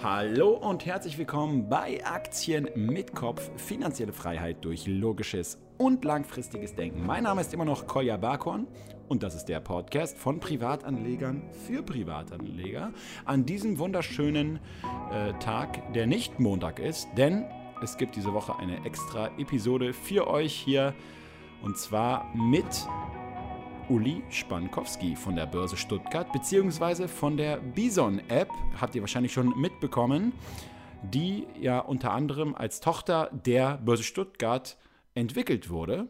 Hallo und herzlich willkommen bei Aktien mit Kopf, finanzielle Freiheit durch logisches und langfristiges Denken. Mein Name ist immer noch Kolja Barkhorn und das ist der Podcast von Privatanlegern für Privatanleger an diesem wunderschönen Tag, der nicht Montag ist, denn es gibt diese Woche eine extra Episode für euch hier und zwar mit Uli Spankowski von der Börse Stuttgart bzw. von der Bison-App, habt ihr wahrscheinlich schon mitbekommen, die ja unter anderem als Tochter der Börse Stuttgart entwickelt wurde.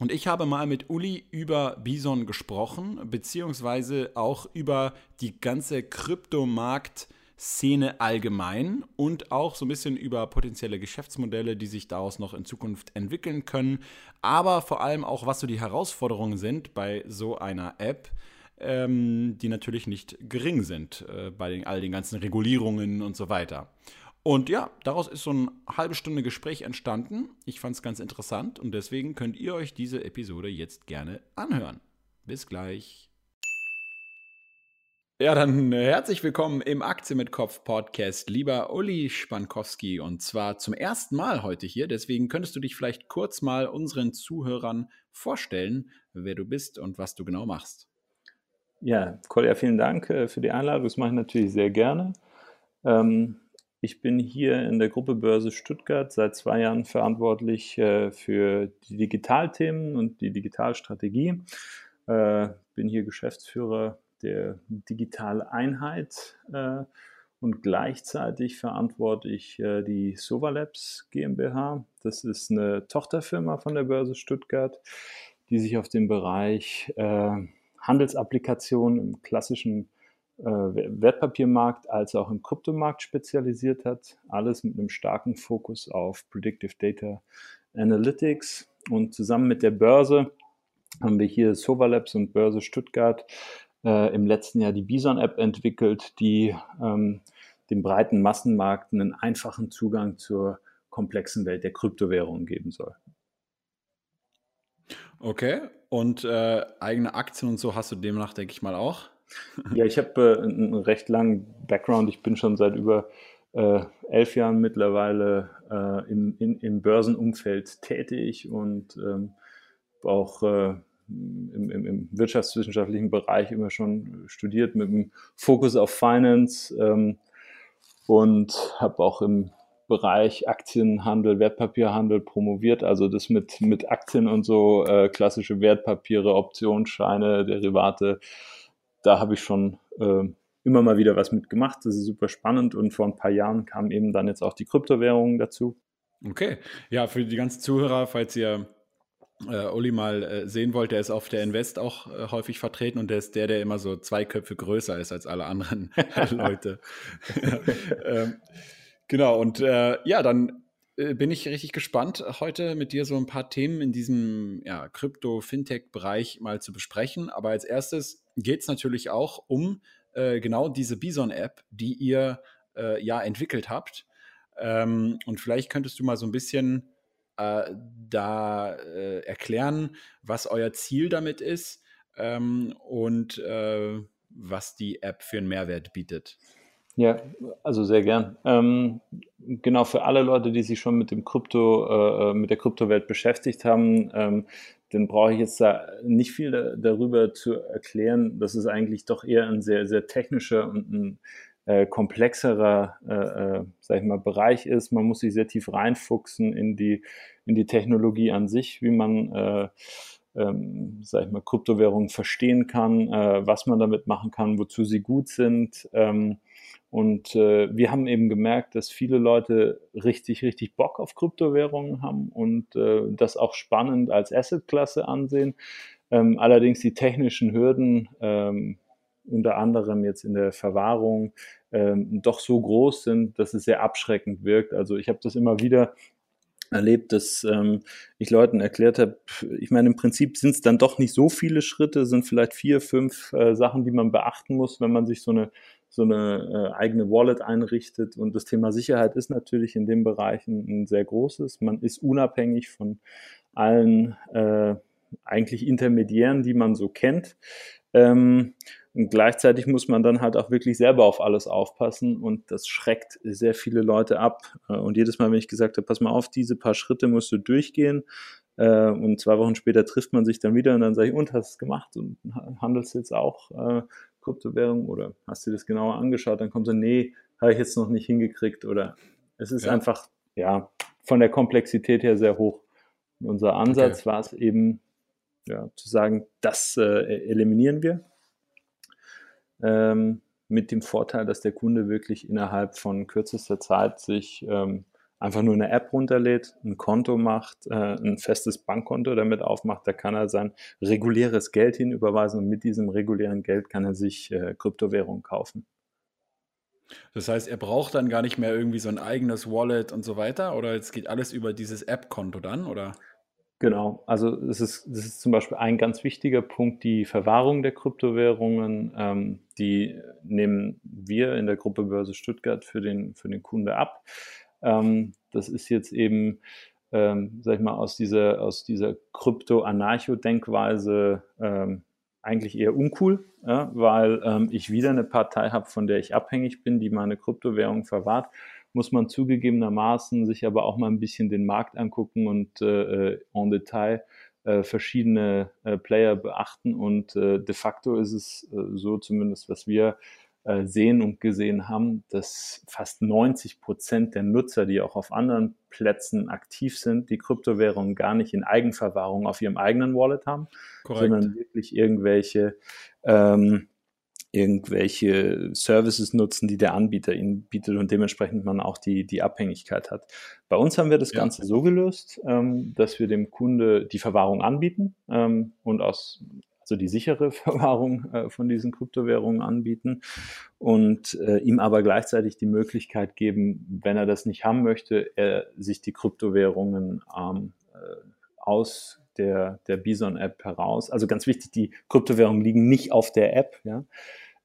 Und ich habe mal mit Uli über Bison gesprochen bzw. auch über die ganze Kryptomarkt-Szene allgemein und auch so ein bisschen über potenzielle Geschäftsmodelle, die sich daraus noch in Zukunft entwickeln können, aber vor allem auch, was so die Herausforderungen sind bei so einer App, die natürlich nicht gering sind bei all den ganzen Regulierungen und so weiter. Und ja, daraus ist so eine halbe Stunde Gespräch entstanden. Ich fand es ganz interessant und deswegen könnt ihr euch diese Episode jetzt gerne anhören. Bis gleich. Ja, dann herzlich willkommen im Aktien mit Kopf Podcast, lieber Uli Spankowski, und zwar zum ersten Mal heute hier. Deswegen könntest du dich vielleicht kurz mal unseren Zuhörern vorstellen, wer du bist und was du genau machst. Ja, Kolja, vielen Dank für die Einladung. Das mache ich natürlich sehr gerne. Ich bin hier in der Gruppe Börse Stuttgart seit 2 Jahren verantwortlich für die Digitalthemen und die Digitalstrategie. Bin hier Geschäftsführer der Digitaleinheit und gleichzeitig verantworte ich die Sowa Labs GmbH. Das ist eine Tochterfirma von der Börse Stuttgart, die sich auf den Bereich Handelsapplikationen im klassischen Wertpapiermarkt als auch im Kryptomarkt spezialisiert hat. Alles mit einem starken Fokus auf Predictive Data Analytics. Und zusammen mit der Börse haben wir hier Sowa Labs und Börse Stuttgart im letzten Jahr die Bison-App entwickelt, die dem breiten Massenmarkt einen einfachen Zugang zur komplexen Welt der Kryptowährungen geben soll. Okay, und eigene Aktien und so hast du demnach, denke ich mal, auch? Ja, ich habe einen recht langen Background. Ich bin schon seit über 11 Jahren mittlerweile im Börsenumfeld tätig und auch im wirtschaftswissenschaftlichen Bereich immer schon studiert mit dem Fokus auf Finance und habe auch im Bereich Aktienhandel, Wertpapierhandel promoviert, also das mit Aktien und so, klassische Wertpapiere, Optionsscheine, Derivate, da habe ich schon immer mal wieder was mitgemacht, das ist super spannend und vor ein paar Jahren kamen eben dann jetzt auch die Kryptowährungen dazu. Okay, ja, für die ganzen Zuhörer, falls ihr Uli mal sehen wollte, der ist auf der Invest auch häufig vertreten und der ist der immer so 2 Köpfe größer ist als alle anderen Leute. Genau, und ja, dann bin ich richtig gespannt, heute mit dir so ein paar Themen in diesem Krypto-Fintech-Bereich mal zu besprechen. Aber als erstes geht es natürlich auch um genau diese Bison-App, die ihr entwickelt habt. Und vielleicht könntest du mal so ein bisschen erklären, was euer Ziel damit ist und was die App für einen Mehrwert bietet. Ja, also sehr gern. Genau, für alle Leute, die sich schon mit der Kryptowelt beschäftigt haben, dann brauche ich jetzt da nicht viel darüber zu erklären. Das ist eigentlich doch eher ein sehr, sehr technischer und ein komplexerer Bereich ist. Man muss sich sehr tief reinfuchsen in die Technologie an sich, wie man Kryptowährungen verstehen kann, was man damit machen kann, wozu sie gut sind. Und wir haben eben gemerkt, dass viele Leute richtig, richtig Bock auf Kryptowährungen haben und das auch spannend als Assetklasse ansehen. Allerdings die technischen Hürden, unter anderem jetzt in der Verwahrung, doch so groß sind, dass es sehr abschreckend wirkt. Also ich habe das immer wieder erlebt, dass ich Leuten erklärt habe, ich meine, im Prinzip sind es dann doch nicht so viele Schritte, sind vielleicht 4, 5 Sachen, die man beachten muss, wenn man sich so eine eigene Wallet einrichtet. Und das Thema Sicherheit ist natürlich in dem Bereich ein sehr großes. Man ist unabhängig von allen eigentlich Intermediären, die man so kennt. Und gleichzeitig muss man dann halt auch wirklich selber auf alles aufpassen und das schreckt sehr viele Leute ab. Und jedes Mal, wenn ich gesagt habe, pass mal auf, diese paar Schritte musst du durchgehen, und 2 Wochen später trifft man sich dann wieder und dann sage ich, und hast du es gemacht und handelst jetzt auch Kryptowährung oder hast du dir das genauer angeschaut? Dann kommt so, nee, habe ich jetzt noch nicht hingekriegt oder es ist einfach, ja, von der Komplexität her sehr hoch. Und unser Ansatz war es eben, ja, zu sagen, das eliminieren wir mit dem Vorteil, dass der Kunde wirklich innerhalb von kürzester Zeit sich einfach nur eine App runterlädt, ein Konto macht, ein festes Bankkonto damit aufmacht, da kann er sein reguläres Geld hinüberweisen und mit diesem regulären Geld kann er sich Kryptowährung kaufen. Das heißt, er braucht dann gar nicht mehr irgendwie so ein eigenes Wallet und so weiter oder jetzt geht alles über dieses App-Konto dann, oder? Genau, also das ist zum Beispiel ein ganz wichtiger Punkt, die Verwahrung der Kryptowährungen, die nehmen wir in der Gruppe Börse Stuttgart für den Kunde ab. Das ist jetzt eben, sag ich mal, aus dieser Krypto-Anarcho-Denkweise eigentlich eher uncool, ja, weil ich wieder eine Partei habe, von der ich abhängig bin, die meine Kryptowährung verwahrt, muss man zugegebenermaßen sich aber auch mal ein bisschen den Markt angucken und en Detail verschiedene Player beachten und de facto ist es so, zumindest was wir sehen und gesehen haben, dass fast 90% der Nutzer, die auch auf anderen Plätzen aktiv sind, die Kryptowährungen gar nicht in Eigenverwahrung auf ihrem eigenen Wallet haben, sondern wirklich irgendwelche Services nutzen, die der Anbieter ihnen bietet und dementsprechend man auch die Abhängigkeit hat. Bei uns haben wir das Ganze so gelöst, dass wir dem Kunde die Verwahrung anbieten und also die sichere Verwahrung von diesen Kryptowährungen anbieten und ihm aber gleichzeitig die Möglichkeit geben, wenn er das nicht haben möchte, er sich die Kryptowährungen aus der Bison-App heraus, also ganz wichtig, die Kryptowährungen liegen nicht auf der App, ja,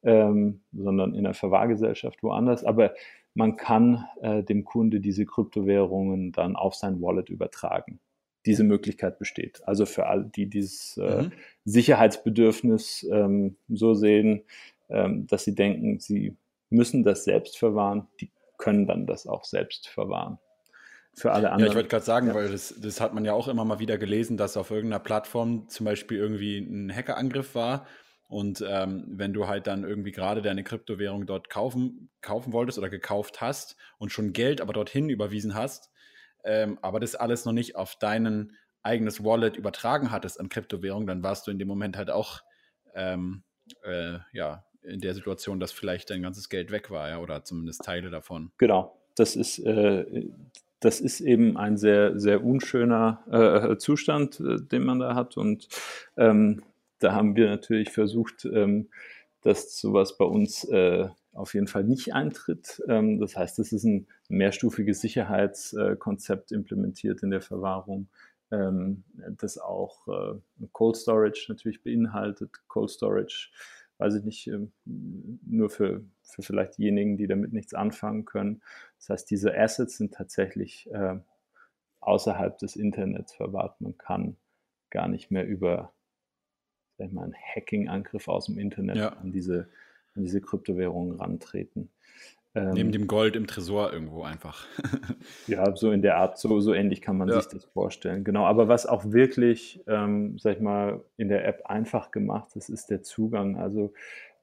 sondern in der Verwahrgesellschaft woanders, aber man kann dem Kunde diese Kryptowährungen dann auf sein Wallet übertragen. Diese Möglichkeit besteht. Also für alle, die dieses Sicherheitsbedürfnis so sehen, dass sie denken, sie müssen das selbst verwahren, die können dann das auch selbst verwahren. Für alle anderen. Ja, ich wollte gerade sagen, weil das hat man ja auch immer mal wieder gelesen, dass auf irgendeiner Plattform zum Beispiel irgendwie ein Hackerangriff war und wenn du halt dann irgendwie gerade deine Kryptowährung dort kaufen wolltest oder gekauft hast und schon Geld aber dorthin überwiesen hast, aber das alles noch nicht auf dein eigenes Wallet übertragen hattest an Kryptowährung, dann warst du in dem Moment halt auch in der Situation, dass vielleicht dein ganzes Geld weg war, ja, oder zumindest Teile davon. Genau, das ist eben ein sehr, sehr unschöner Zustand, den man da hat und da haben wir natürlich versucht, dass sowas bei uns auf jeden Fall nicht eintritt. Das heißt, es ist ein mehrstufiges Sicherheitskonzept implementiert in der Verwahrung, das auch Cold Storage natürlich beinhaltet. Cold Storage, weiß ich nicht, nur für vielleicht diejenigen, die damit nichts anfangen können. Das heißt, diese Assets sind tatsächlich außerhalb des Internets verwahrt. Man kann gar nicht mehr über, sag ich mal, einen Hacking-Angriff aus dem Internet an diese Kryptowährungen rantreten. Neben dem Gold im Tresor irgendwo einfach. Ja, so in der Art, so ähnlich kann man sich das vorstellen. Genau, aber was auch wirklich, sag ich mal, in der App einfach gemacht ist, ist der Zugang. Also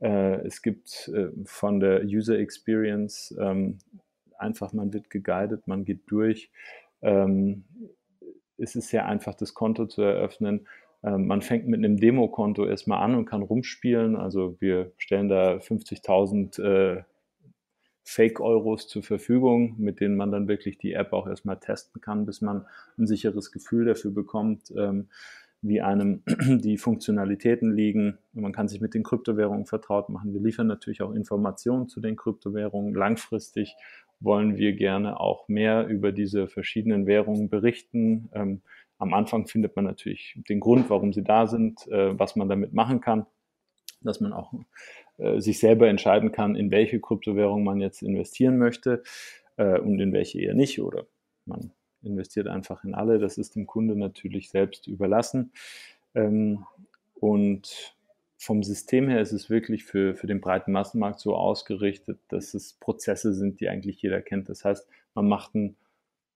es gibt von der User Experience einfach, man wird geguidet, man geht durch. Es ist sehr einfach, das Konto zu eröffnen. Man fängt mit einem Demokonto erstmal an und kann rumspielen. Also wir stellen da 50.000 Fake-Euros zur Verfügung, mit denen man dann wirklich die App auch erstmal testen kann, bis man ein sicheres Gefühl dafür bekommt, wie einem die Funktionalitäten liegen. Und man kann sich mit den Kryptowährungen vertraut machen. Wir liefern natürlich auch Informationen zu den Kryptowährungen. Langfristig wollen wir gerne auch mehr über diese verschiedenen Währungen berichten. Am Anfang findet man natürlich den Grund, warum sie da sind, was man damit machen kann, dass man auch sich selber entscheiden kann, in welche Kryptowährung man jetzt investieren möchte und in welche eher nicht. Oder man investiert einfach in alle. Das ist dem Kunde natürlich selbst überlassen. Und vom System her ist es wirklich für den breiten Massenmarkt so ausgerichtet, dass es Prozesse sind, die eigentlich jeder kennt. Das heißt, man macht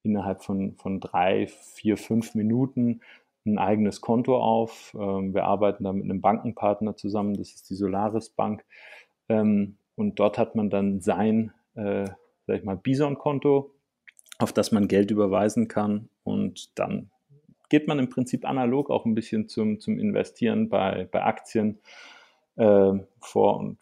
innerhalb von 3, 4, 5 Minuten ein eigenes Konto auf. Wir arbeiten da mit einem Bankenpartner zusammen, das ist die Solaris Bank. Und dort hat man dann sein, sag ich mal, Bison-Konto, auf das man Geld überweisen kann, und dann geht man im Prinzip analog auch ein bisschen zum Investieren bei Aktien vor und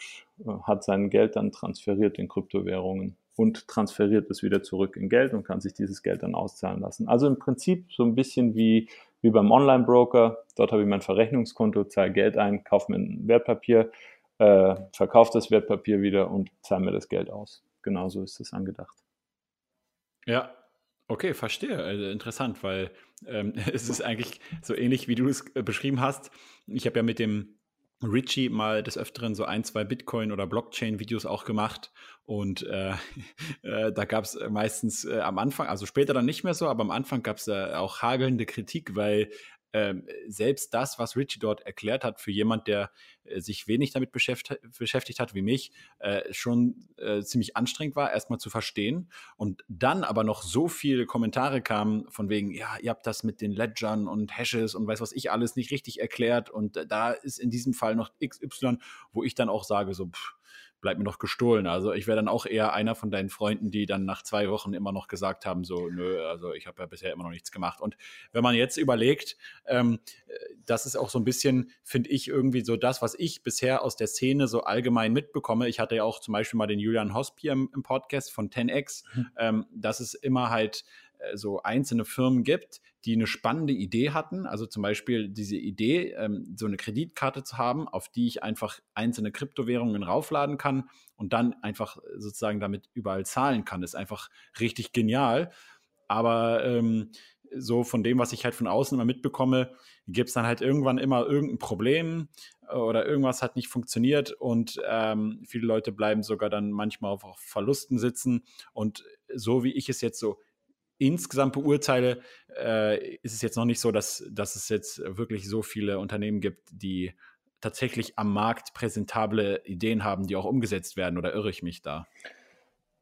hat sein Geld dann transferiert in Kryptowährungen und transferiert es wieder zurück in Geld und kann sich dieses Geld dann auszahlen lassen. Also im Prinzip so ein bisschen wie beim Online-Broker. Dort habe ich mein Verrechnungskonto, zahle Geld ein, kaufe mir ein Wertpapier, verkaufe das Wertpapier wieder und zahle mir das Geld aus. Genauso ist das angedacht. Ja, okay, verstehe. Also interessant, weil es ist eigentlich so ähnlich, wie du es beschrieben hast. Ich habe ja mit dem Richie mal des Öfteren so 1, 2 Bitcoin- oder Blockchain-Videos auch gemacht, und da gab es meistens am Anfang, also später dann nicht mehr so, aber am Anfang gab es auch hagelnde Kritik, weil selbst das, was Richie dort erklärt hat, für jemand, der sich wenig damit beschäftigt hat, wie mich, schon ziemlich anstrengend war, erstmal zu verstehen. Und dann aber noch so viele Kommentare kamen von wegen, ja, ihr habt das mit den Ledgern und Hashes und weiß was ich alles nicht richtig erklärt, und da ist in diesem Fall noch XY, wo ich dann auch sage, so, bleibt mir noch gestohlen. Also ich wäre dann auch eher einer von deinen Freunden, die dann nach 2 Wochen immer noch gesagt haben, so, nö, also ich habe ja bisher immer noch nichts gemacht. Und wenn man jetzt überlegt, das ist auch so ein bisschen, finde ich, irgendwie so das, was ich bisher aus der Szene so allgemein mitbekomme. Ich hatte ja auch zum Beispiel mal den Julian Hospier im Podcast von 10X, dass es immer halt so einzelne Firmen gibt, die eine spannende Idee hatten, also zum Beispiel diese Idee, so eine Kreditkarte zu haben, auf die ich einfach einzelne Kryptowährungen raufladen kann und dann einfach sozusagen damit überall zahlen kann. Das ist einfach richtig genial, aber so von dem, was ich halt von außen immer mitbekomme, gibt es dann halt irgendwann immer irgendein Problem oder irgendwas hat nicht funktioniert, und viele Leute bleiben sogar dann manchmal auf Verlusten sitzen, und so wie ich es jetzt so insgesamt beurteile, ist es jetzt noch nicht so, dass es jetzt wirklich so viele Unternehmen gibt, die tatsächlich am Markt präsentable Ideen haben, die auch umgesetzt werden, oder irre ich mich da?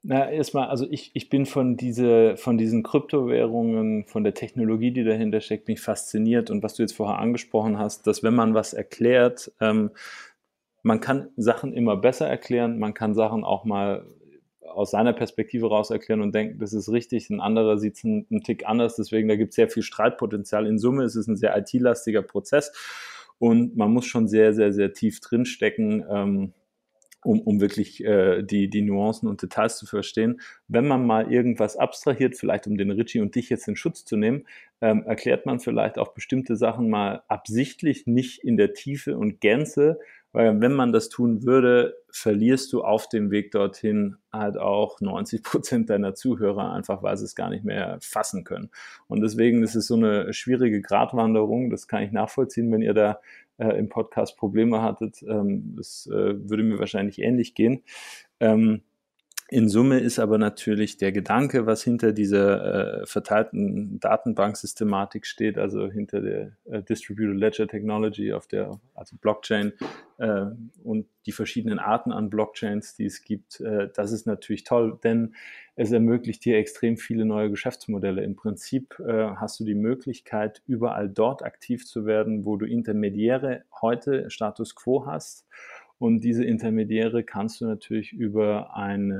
Na, erstmal, also ich bin von diesen Kryptowährungen, von der Technologie, die dahinter steckt, mich fasziniert, und was du jetzt vorher angesprochen hast, dass wenn man was erklärt, man kann Sachen immer besser erklären, man kann Sachen auch mal aus seiner Perspektive raus erklären und denken, das ist richtig, ein anderer sieht es einen Tick anders, deswegen da gibt es sehr viel Streitpotenzial. In Summe ist es ein sehr IT-lastiger Prozess, und man muss schon sehr, sehr, sehr tief drinstecken, um wirklich die Nuancen und Details zu verstehen. Wenn man mal irgendwas abstrahiert, vielleicht um den Richie und dich jetzt in Schutz zu nehmen, erklärt man vielleicht auch bestimmte Sachen mal absichtlich nicht in der Tiefe und Gänze, weil wenn man das tun würde, verlierst du auf dem Weg dorthin halt auch 90% deiner Zuhörer, einfach weil sie es gar nicht mehr fassen können. Und deswegen ist es so eine schwierige Gratwanderung, das kann ich nachvollziehen, wenn ihr da im Podcast Probleme hattet. Das würde mir wahrscheinlich ähnlich gehen. In Summe ist aber natürlich der Gedanke, was hinter dieser verteilten Datenbanksystematik steht, also hinter der Distributed Ledger Technology, also Blockchain und die verschiedenen Arten an Blockchains, die es gibt, das ist natürlich toll, denn es ermöglicht dir extrem viele neue Geschäftsmodelle. Im Prinzip hast du die Möglichkeit, überall dort aktiv zu werden, wo du Intermediäre heute Status Quo hast. Und diese Intermediäre kannst du natürlich über ein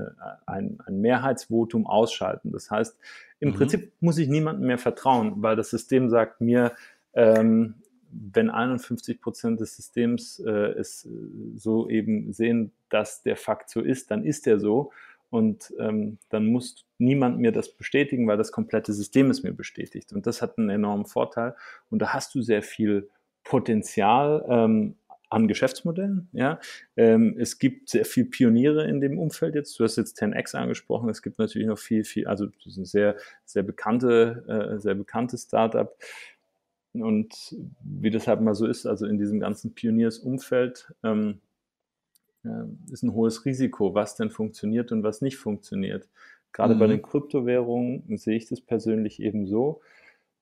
Mehrheitsvotum ausschalten. Das heißt, im Prinzip muss ich niemandem mehr vertrauen, weil das System sagt mir, wenn 51% des Systems es so eben sehen, dass der Fakt so ist, dann ist der so. Und dann muss niemand mir das bestätigen, weil das komplette System es mir bestätigt. Und das hat einen enormen Vorteil. Und da hast du sehr viel Potenzial, an Geschäftsmodellen, ja. Es gibt sehr viel Pioniere in dem Umfeld jetzt. Du hast jetzt 10X angesprochen. Es gibt natürlich noch viel, viel, also das ist ein sehr, sehr bekanntes Startup. Und wie das halt mal so ist, also in diesem ganzen Pioniersumfeld, ist ein hohes Risiko, was denn funktioniert und was nicht funktioniert. Gerade bei den Kryptowährungen sehe ich das persönlich eben so.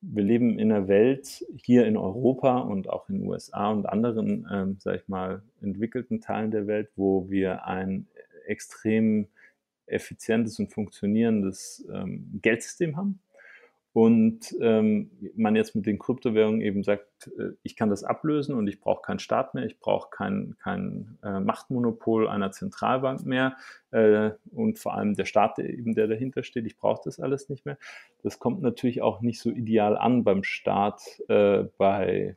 wir leben in einer Welt hier in Europa und auch in den USA und anderen, sage ich mal, entwickelten Teilen der Welt, wo wir ein extrem effizientes und funktionierendes Geldsystem haben. Und man jetzt mit den Kryptowährungen eben sagt, ich kann das ablösen und ich brauche keinen Staat mehr, ich brauche kein Machtmonopol einer Zentralbank mehr und vor allem der Staat, der dahinter steht, ich brauche das alles nicht mehr. Das kommt natürlich auch nicht so ideal an beim Staat, bei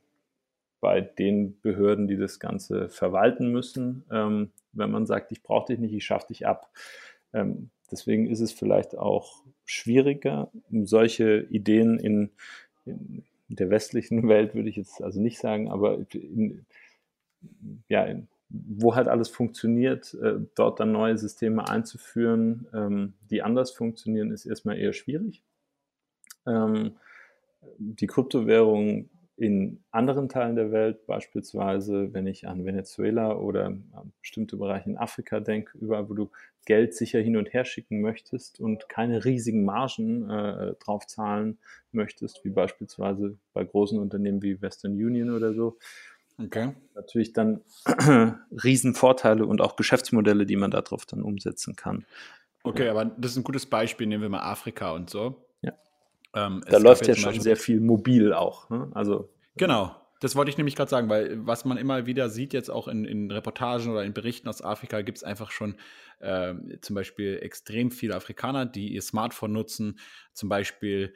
den Behörden, die das Ganze verwalten müssen, wenn man sagt, ich brauche dich nicht, ich schaffe dich ab. Deswegen ist es vielleicht auch schwieriger, solche Ideen in der westlichen Welt, würde ich jetzt also nicht sagen, aber wo halt alles funktioniert, dort dann neue Systeme einzuführen, die anders funktionieren, ist erstmal eher schwierig. Die Kryptowährungen in anderen Teilen der Welt, beispielsweise wenn ich an Venezuela oder an bestimmte Bereiche in Afrika denke, überall, wo du Geld sicher hin und her schicken möchtest und keine riesigen Margen drauf zahlen möchtest, wie beispielsweise bei großen Unternehmen wie Western Union oder so. Okay. Natürlich dann Riesenvorteile und auch Geschäftsmodelle, die man darauf dann umsetzen kann. Okay, aber das ist ein gutes Beispiel, nehmen wir mal Afrika und so. Ja. Da läuft ja schon sehr viel mobil auch. Ne? Also, genau, das wollte ich nämlich gerade sagen, weil was man immer wieder sieht, jetzt auch in Reportagen oder in Berichten aus Afrika, gibt es einfach schon zum Beispiel extrem viele Afrikaner, die ihr Smartphone nutzen, zum Beispiel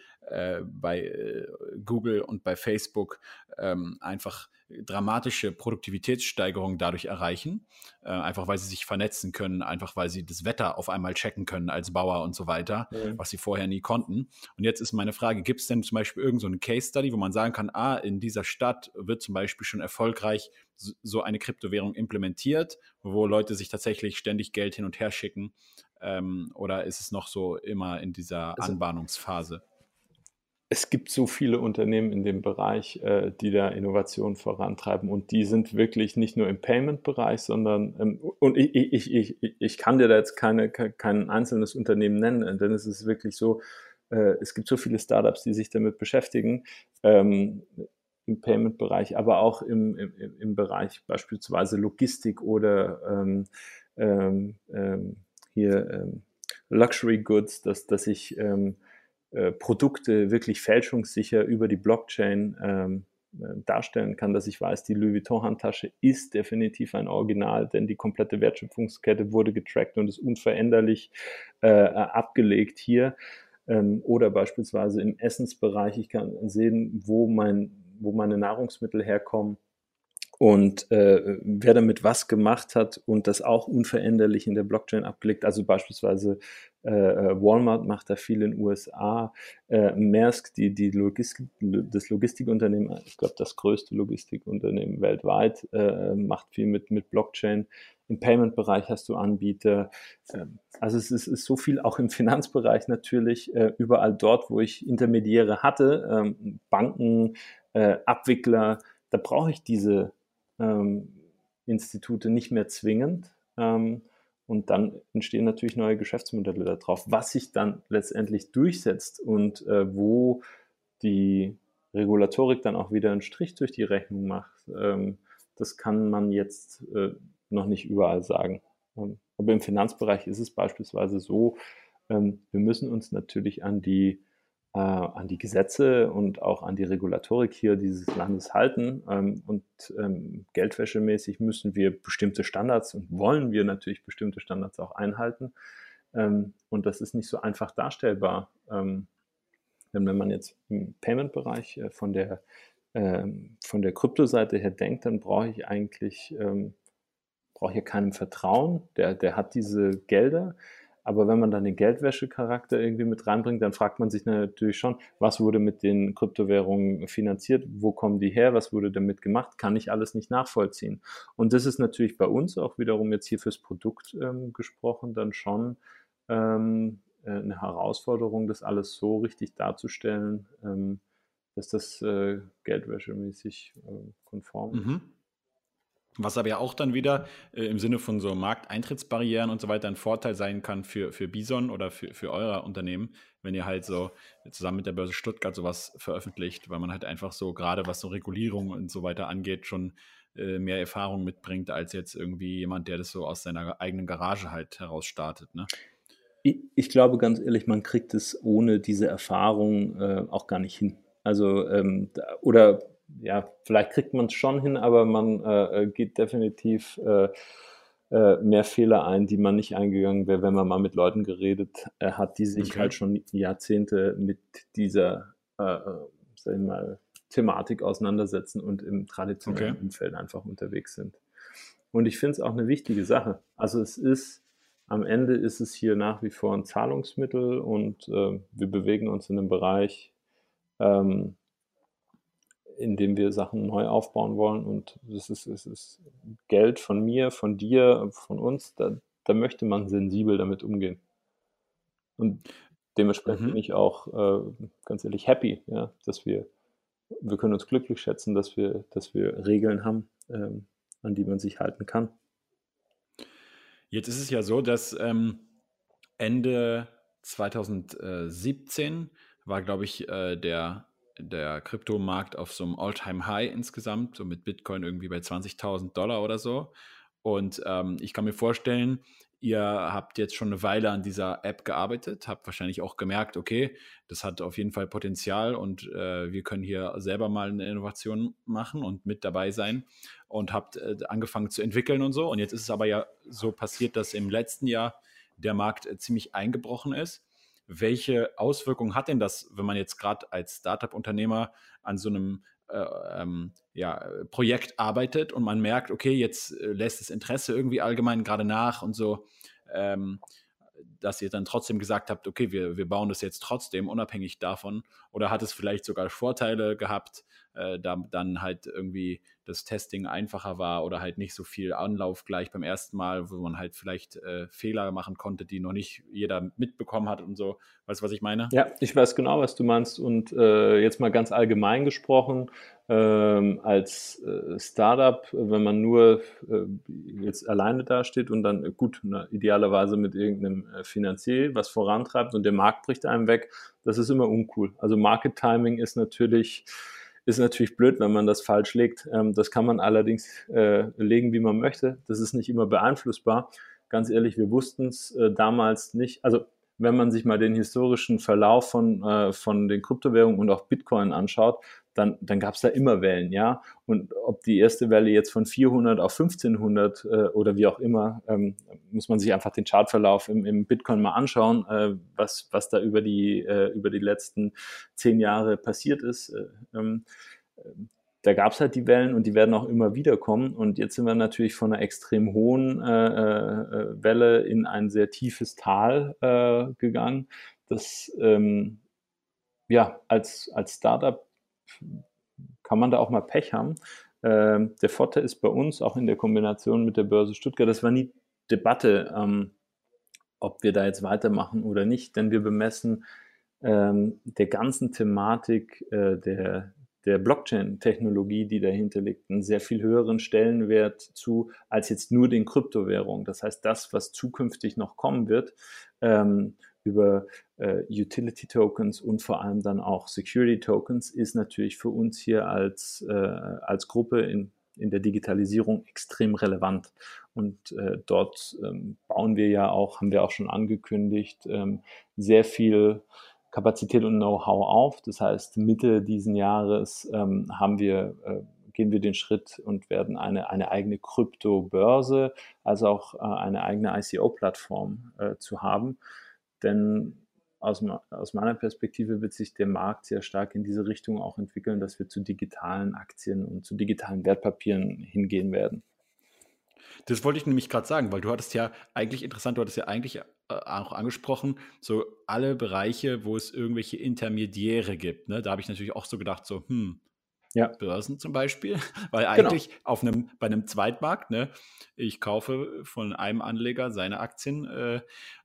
bei Google und bei Facebook einfach dramatische Produktivitätssteigerungen dadurch erreichen, einfach weil sie sich vernetzen können, einfach weil sie das Wetter auf einmal checken können als Bauer und so weiter, was sie vorher nie konnten. Und jetzt ist meine Frage, gibt es denn zum Beispiel irgend so einen Case-Study, wo man sagen kann, in dieser Stadt wird zum Beispiel schon erfolgreich so eine Kryptowährung implementiert, wo Leute sich tatsächlich ständig Geld hin und her schicken, oder ist es noch so immer in dieser Anbahnungsphase? Es gibt so viele Unternehmen in dem Bereich, die da Innovationen vorantreiben, und die sind wirklich nicht nur im Payment-Bereich, sondern, und ich kann dir da jetzt kein einzelnes Unternehmen nennen, denn es ist wirklich so, es gibt so viele Startups, die sich damit beschäftigen, im Payment-Bereich, aber auch im Bereich beispielsweise Logistik oder Luxury Goods, dass ich Produkte wirklich fälschungssicher über die Blockchain darstellen kann, dass ich weiß, die Louis Vuitton-Handtasche ist definitiv ein Original, denn die komplette Wertschöpfungskette wurde getrackt und ist unveränderlich abgelegt hier. Oder beispielsweise im Essensbereich, ich kann sehen, wo meine Nahrungsmittel herkommen und wer damit was gemacht hat und das auch unveränderlich in der Blockchain abgelegt. Also beispielsweise Walmart macht da viel in den USA, Maersk, das Logistikunternehmen, ich glaube das größte Logistikunternehmen weltweit, macht viel mit Blockchain. Im Payment-Bereich hast du Anbieter. Also es ist so viel, auch im Finanzbereich natürlich, überall dort, wo ich Intermediäre hatte, Banken, Abwickler, da brauche ich diese Institute nicht mehr zwingend, und dann entstehen natürlich neue Geschäftsmodelle darauf, was sich dann letztendlich durchsetzt und wo die Regulatorik dann auch wieder einen Strich durch die Rechnung macht, das kann man jetzt noch nicht überall sagen. Aber im Finanzbereich ist es beispielsweise so, wir müssen uns natürlich an die Gesetze und auch an die Regulatorik hier dieses Landes halten. Und geldwäschemäßig müssen wir bestimmte Standards und wollen wir natürlich bestimmte Standards auch einhalten. Und das ist nicht so einfach darstellbar. Denn wenn man jetzt im Payment-Bereich von der Kryptoseite her denkt, dann brauche ich eigentlich brauche keinem Vertrauen. Der hat diese Gelder. Aber wenn man dann den Geldwäschecharakter irgendwie mit reinbringt, dann fragt man sich natürlich schon, was wurde mit den Kryptowährungen finanziert, wo kommen die her, was wurde damit gemacht, kann ich alles nicht nachvollziehen. Und das ist natürlich bei uns auch wiederum jetzt hier fürs Produkt gesprochen, dann schon eine Herausforderung, das alles so richtig darzustellen, dass das geldwäschemäßig konform ist. Mhm. Was aber ja auch dann wieder im Sinne von so Markteintrittsbarrieren und so weiter ein Vorteil sein kann für Bison oder für euer Unternehmen, wenn ihr halt so zusammen mit der Börse Stuttgart sowas veröffentlicht, weil man halt einfach so gerade was so Regulierung und so weiter angeht, schon mehr Erfahrung mitbringt, als jetzt irgendwie jemand, der das so aus seiner eigenen Garage halt heraus startet, ne? Ich glaube ganz ehrlich, man kriegt es ohne diese Erfahrung auch gar nicht hin. Also oder ja, vielleicht kriegt man es schon hin, aber man geht definitiv mehr Fehler ein, die man nicht eingegangen wäre, wenn man mal mit Leuten geredet hat, die sich halt schon Jahrzehnte mit dieser sag ich mal, Thematik auseinandersetzen und im traditionellen Umfeld einfach unterwegs sind. Und ich finde es auch eine wichtige Sache. Also es ist, am Ende ist es hier nach wie vor ein Zahlungsmittel und wir bewegen uns in einem Bereich, in dem wir Sachen neu aufbauen wollen, und es ist Geld von mir, von dir, von uns, da möchte man sensibel damit umgehen. Und dementsprechend bin ich auch ganz ehrlich happy, ja, dass wir können uns glücklich schätzen, dass wir Regeln haben, an die man sich halten kann. Jetzt ist es ja so, dass Ende 2017 war, glaube ich, der Kryptomarkt auf so einem All-Time-High insgesamt, so mit Bitcoin irgendwie bei $20.000 oder so. Und ich kann mir vorstellen, ihr habt jetzt schon eine Weile an dieser App gearbeitet, habt wahrscheinlich auch gemerkt, okay, das hat auf jeden Fall Potenzial und wir können hier selber mal eine Innovation machen und mit dabei sein, und habt angefangen zu entwickeln und so. Und jetzt ist es aber ja so passiert, dass im letzten Jahr der Markt ziemlich eingebrochen ist. Welche Auswirkungen hat denn das, wenn man jetzt gerade als Startup-Unternehmer an so einem Projekt arbeitet und man merkt, okay, jetzt lässt das Interesse irgendwie allgemein gerade nach und so, dass ihr dann trotzdem gesagt habt, okay, wir bauen das jetzt trotzdem unabhängig davon, oder hat es vielleicht sogar Vorteile gehabt, da dann halt irgendwie das Testing einfacher war oder halt nicht so viel Anlauf gleich beim ersten Mal, wo man halt vielleicht Fehler machen konnte, die noch nicht jeder mitbekommen hat und so. Weißt du, was ich meine? Ja, ich weiß genau, was du meinst, und jetzt mal ganz allgemein gesprochen, als Startup, wenn man nur jetzt alleine dasteht und dann idealerweise mit irgendeinem Finanzier was vorantreibt und der Markt bricht einem weg, das ist immer uncool. Also Market Timing ist natürlich blöd, wenn man das falsch legt. Das kann man allerdings legen, wie man möchte. Das ist nicht immer beeinflussbar. Ganz ehrlich, wir wussten es damals nicht. Also wenn man sich mal den historischen Verlauf von den Kryptowährungen und auch Bitcoin anschaut, dann gab es da immer Wellen, ja. Und ob die erste Welle jetzt von 400 auf 1500 oder wie auch immer, muss man sich einfach den Chartverlauf im Bitcoin mal anschauen, was da über die letzten 10 Jahre passiert ist. Da gab es halt die Wellen, und die werden auch immer wieder kommen. Und jetzt sind wir natürlich von einer extrem hohen Welle in ein sehr tiefes Tal gegangen. Das, als Startup kann man da auch mal Pech haben. Der Vorteil ist bei uns, auch in der Kombination mit der Börse Stuttgart, das war nie Debatte, ob wir da jetzt weitermachen oder nicht, denn wir bemessen der ganzen Thematik der Blockchain-Technologie, die dahinter liegt, einen sehr viel höheren Stellenwert zu, als jetzt nur den Kryptowährungen. Das heißt, das, was zukünftig noch kommen wird, über Utility-Tokens und vor allem dann auch Security-Tokens, ist natürlich für uns hier als Gruppe in der Digitalisierung extrem relevant. Und dort haben wir auch schon angekündigt, sehr viel Kapazität und Know-how auf. Das heißt, Mitte diesen Jahres gehen wir den Schritt und werden eine eigene Kryptobörse, also auch eine eigene ICO-Plattform zu haben. Denn aus meiner Perspektive wird sich der Markt sehr stark in diese Richtung auch entwickeln, dass wir zu digitalen Aktien und zu digitalen Wertpapieren hingehen werden. Das wollte ich nämlich gerade sagen, weil du hattest ja eigentlich auch angesprochen, so alle Bereiche, wo es irgendwelche Intermediäre gibt, ne? Da habe ich natürlich auch so gedacht, so, ja. Börsen zum Beispiel, weil eigentlich bei einem Zweitmarkt, ne, ich kaufe von einem Anleger seine Aktien,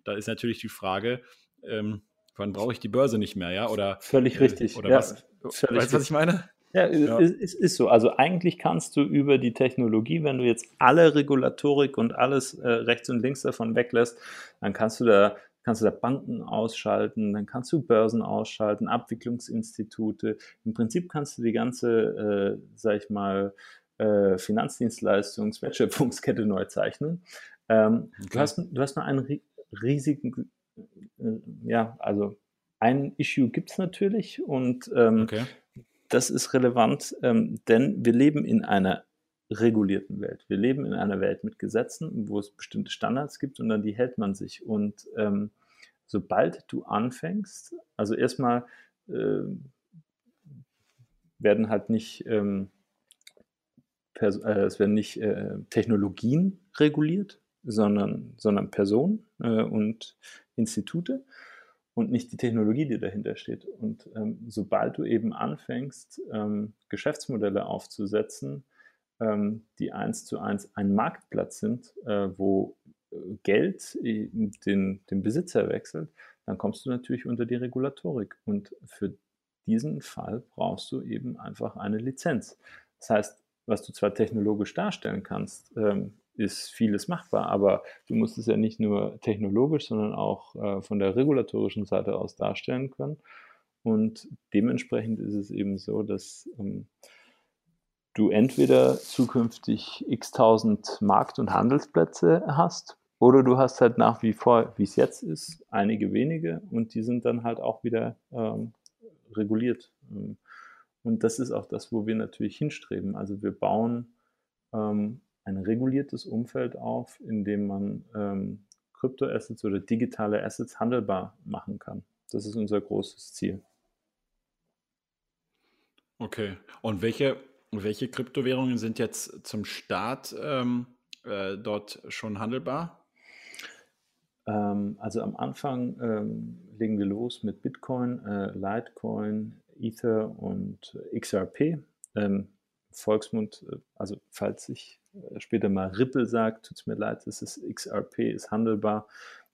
da ist natürlich die Frage, wann brauche ich die Börse nicht mehr, ja, oder völlig richtig, oder was, völlig weißt du, was ich meine? Ja. Ist so. Also eigentlich kannst du über die Technologie, wenn du jetzt alle Regulatorik und alles rechts und links davon weglässt, dann kannst du da Banken ausschalten, dann kannst du Börsen ausschalten, Abwicklungsinstitute. Im Prinzip kannst du die ganze, Finanzdienstleistungs-Wertschöpfungskette neu zeichnen. Okay. Du hast nur einen riesigen, ein Issue gibt es natürlich und das ist relevant, denn wir leben in einer regulierten Welt. Wir leben in einer Welt mit Gesetzen, wo es bestimmte Standards gibt und an die hält man sich. Und sobald du anfängst, also erstmal werden halt nicht Technologien reguliert, sondern Personen und Institute und nicht die Technologie, die dahinter steht. Und sobald du eben anfängst, Geschäftsmodelle aufzusetzen, die 1:1 ein Marktplatz sind, wo Geld den Besitzer wechselt, dann kommst du natürlich unter die Regulatorik. Und für diesen Fall brauchst du eben einfach eine Lizenz. Das heißt, was du zwar technologisch darstellen kannst, ist vieles machbar, aber du musst es ja nicht nur technologisch, sondern auch von der regulatorischen Seite aus darstellen können. Und dementsprechend ist es eben so, dass du entweder zukünftig x-tausend Markt- und Handelsplätze hast oder du hast halt nach wie vor, wie es jetzt ist, einige wenige und die sind dann halt auch wieder reguliert. Und das ist auch das, wo wir natürlich hinstreben. Also wir bauen ein reguliertes Umfeld auf, in dem man Kryptoassets oder digitale Assets handelbar machen kann. Das ist unser großes Ziel. Okay. Und welche Kryptowährungen sind jetzt zum Start dort schon handelbar? Also am Anfang legen wir los mit Bitcoin, Litecoin, Ether und XRP. Volksmund, also falls ich später mal Ripple sagt, tut es mir leid, es ist XRP, ist handelbar.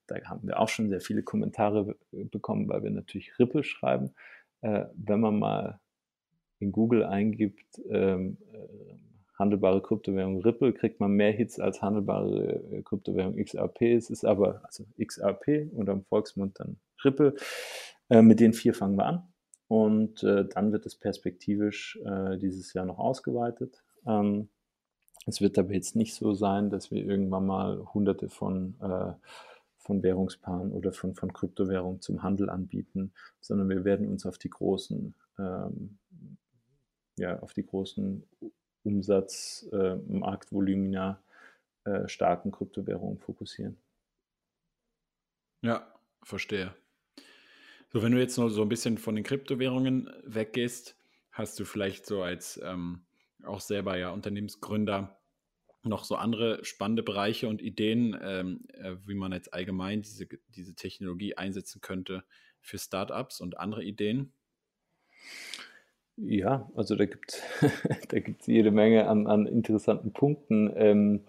Da haben wir auch schon sehr viele Kommentare bekommen, weil wir natürlich Ripple schreiben. Wenn man mal in Google eingibt, handelbare Kryptowährung Ripple, kriegt man mehr Hits als handelbare Kryptowährung XRP. Es ist aber, also XRP und am Volksmund dann Ripple. Mit den 4 fangen wir an. Und dann wird es perspektivisch dieses Jahr noch ausgeweitet. Es wird aber jetzt nicht so sein, dass wir irgendwann mal Hunderte von Währungspaaren oder von Kryptowährungen zum Handel anbieten, sondern wir werden uns auf die großen, Umsatz, Marktvolumina, starken Kryptowährungen fokussieren. Ja, verstehe. So, wenn du jetzt nur so ein bisschen von den Kryptowährungen weggehst, hast du vielleicht so als auch selber ja Unternehmensgründer noch so andere spannende Bereiche und Ideen, wie man jetzt allgemein diese Technologie einsetzen könnte für Startups und andere Ideen? Ja, also da gibt es jede Menge an interessanten Punkten.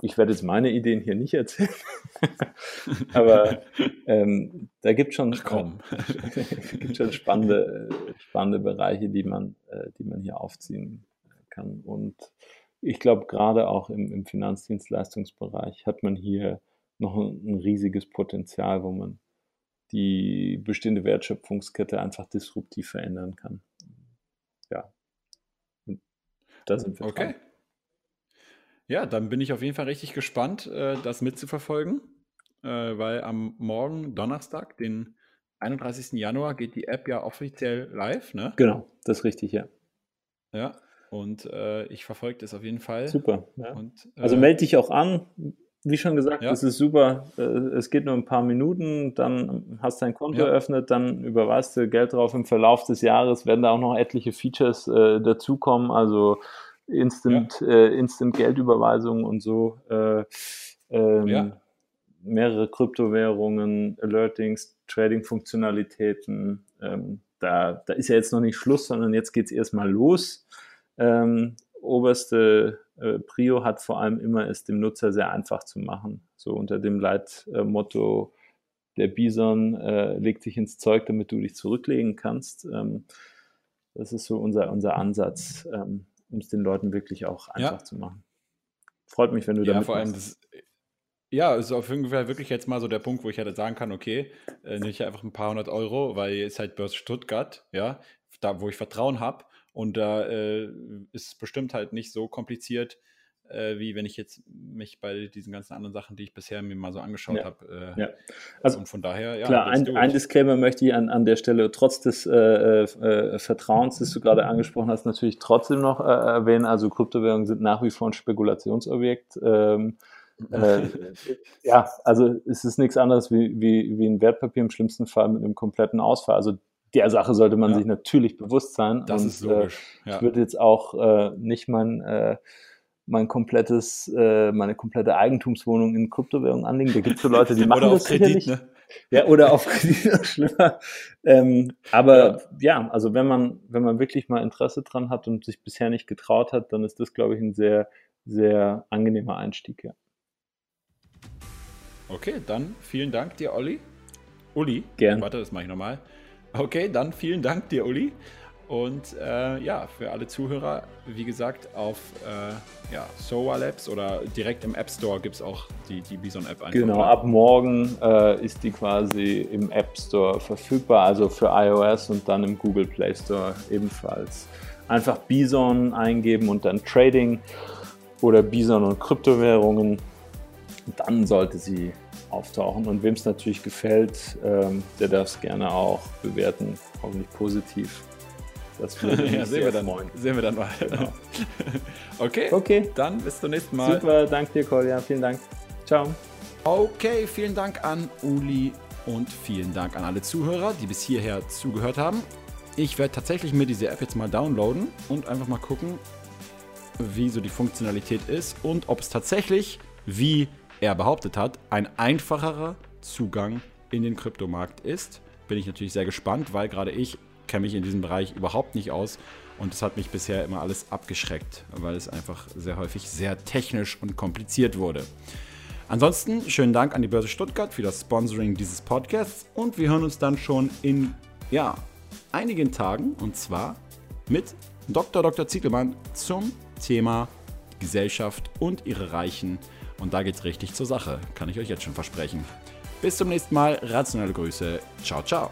Ich werde jetzt meine Ideen hier nicht erzählen, aber da gibt es schon spannende Bereiche, die man hier aufziehen kann. Und ich glaube, gerade auch im Finanzdienstleistungsbereich hat man hier noch ein riesiges Potenzial, wo man die bestehende Wertschöpfungskette einfach disruptiv verändern kann. Ja, und da sind wir dran. Ja, dann bin ich auf jeden Fall richtig gespannt, das mitzuverfolgen, weil am Morgen, Donnerstag, den 31. Januar, geht die App ja offiziell live, ne? Genau, das ist richtig, ja. Ja, und ich verfolge das auf jeden Fall. Super. Ja. Und, also melde dich auch an. Wie schon gesagt, das ist super. Es geht nur ein paar Minuten, dann hast du dein Konto eröffnet, dann überweist du Geld drauf. Im Verlauf des Jahres werden da auch noch etliche Features dazukommen, also Instant Geldüberweisungen und so, mehrere Kryptowährungen, Alertings, Trading-Funktionalitäten. Da ist ja jetzt noch nicht Schluss, sondern jetzt geht es erstmal los. Oberste Prio hat vor allem immer es dem Nutzer sehr einfach zu machen. So unter dem Leitmotto, der Bison legt dich ins Zeug, damit du dich zurücklegen kannst. Das ist so unser Ansatz, um es den Leuten wirklich auch einfach zu machen. Freut mich, wenn du da mitmachst. Ja, ist auf jeden Fall wirklich jetzt mal so der Punkt, wo ich halt sagen kann, okay, nehme ich einfach ein paar hundert Euro, weil ist halt Börse Stuttgart, ja, da wo ich Vertrauen habe, und da ist es bestimmt halt nicht so kompliziert, wie wenn ich jetzt mich bei diesen ganzen anderen Sachen, die ich bisher mir mal so angeschaut habe. Also und von daher, klar, ein Disclaimer möchte ich an der Stelle trotz des Vertrauens, das du gerade angesprochen hast, natürlich trotzdem noch erwähnen. Also Kryptowährungen sind nach wie vor ein Spekulationsobjekt. Also es ist nichts anderes wie ein Wertpapier, im schlimmsten Fall mit einem kompletten Ausfall. Also der Sache sollte man sich natürlich bewusst sein. Das ist logisch. Ich würde jetzt auch nicht meine komplette Eigentumswohnung in Kryptowährung anlegen. Da gibt es so Leute, die machen das sicherlich. Ne? Ja, oder auf Kredit, schlimmer. Also wenn man wirklich mal Interesse dran hat und sich bisher nicht getraut hat, dann ist das, glaube ich, ein sehr, sehr angenehmer Einstieg, ja. Okay, dann vielen Dank dir, Uli, gerne. Warte, das mache ich nochmal. Okay, dann vielen Dank dir, Uli. Und für alle Zuhörer, wie gesagt, auf Sowa Labs oder direkt im App Store gibt es auch die Bison-App einfach. Genau, ab morgen ist die quasi im App Store verfügbar, also für iOS und dann im Google Play Store ebenfalls. Einfach Bison eingeben und dann Trading oder Bison und Kryptowährungen. Dann sollte sie auftauchen. Und wem es natürlich gefällt, der darf es gerne auch bewerten, hoffentlich positiv. Das würde mich sehr freuen. Sehen wir dann mal. Genau. Okay, dann bis zum nächsten Mal. Super, danke dir, Kolja. Vielen Dank. Ciao. Okay, vielen Dank an Uli und vielen Dank an alle Zuhörer, die bis hierher zugehört haben. Ich werde tatsächlich mir diese App jetzt mal downloaden und einfach mal gucken, wie so die Funktionalität ist und ob es tatsächlich, wie er behauptet hat, ein einfacherer Zugang in den Kryptomarkt ist. Bin ich natürlich sehr gespannt, weil gerade ich kenne mich in diesem Bereich überhaupt nicht aus und das hat mich bisher immer alles abgeschreckt, weil es einfach sehr häufig sehr technisch und kompliziert wurde. Ansonsten schönen Dank an die Börse Stuttgart für das Sponsoring dieses Podcasts und wir hören uns dann schon in einigen Tagen, und zwar mit Dr. Zitelmann zum Thema Gesellschaft und ihre Reichen. Und da geht's richtig zur Sache, kann ich euch jetzt schon versprechen. Bis zum nächsten Mal, rationale Grüße, ciao, ciao.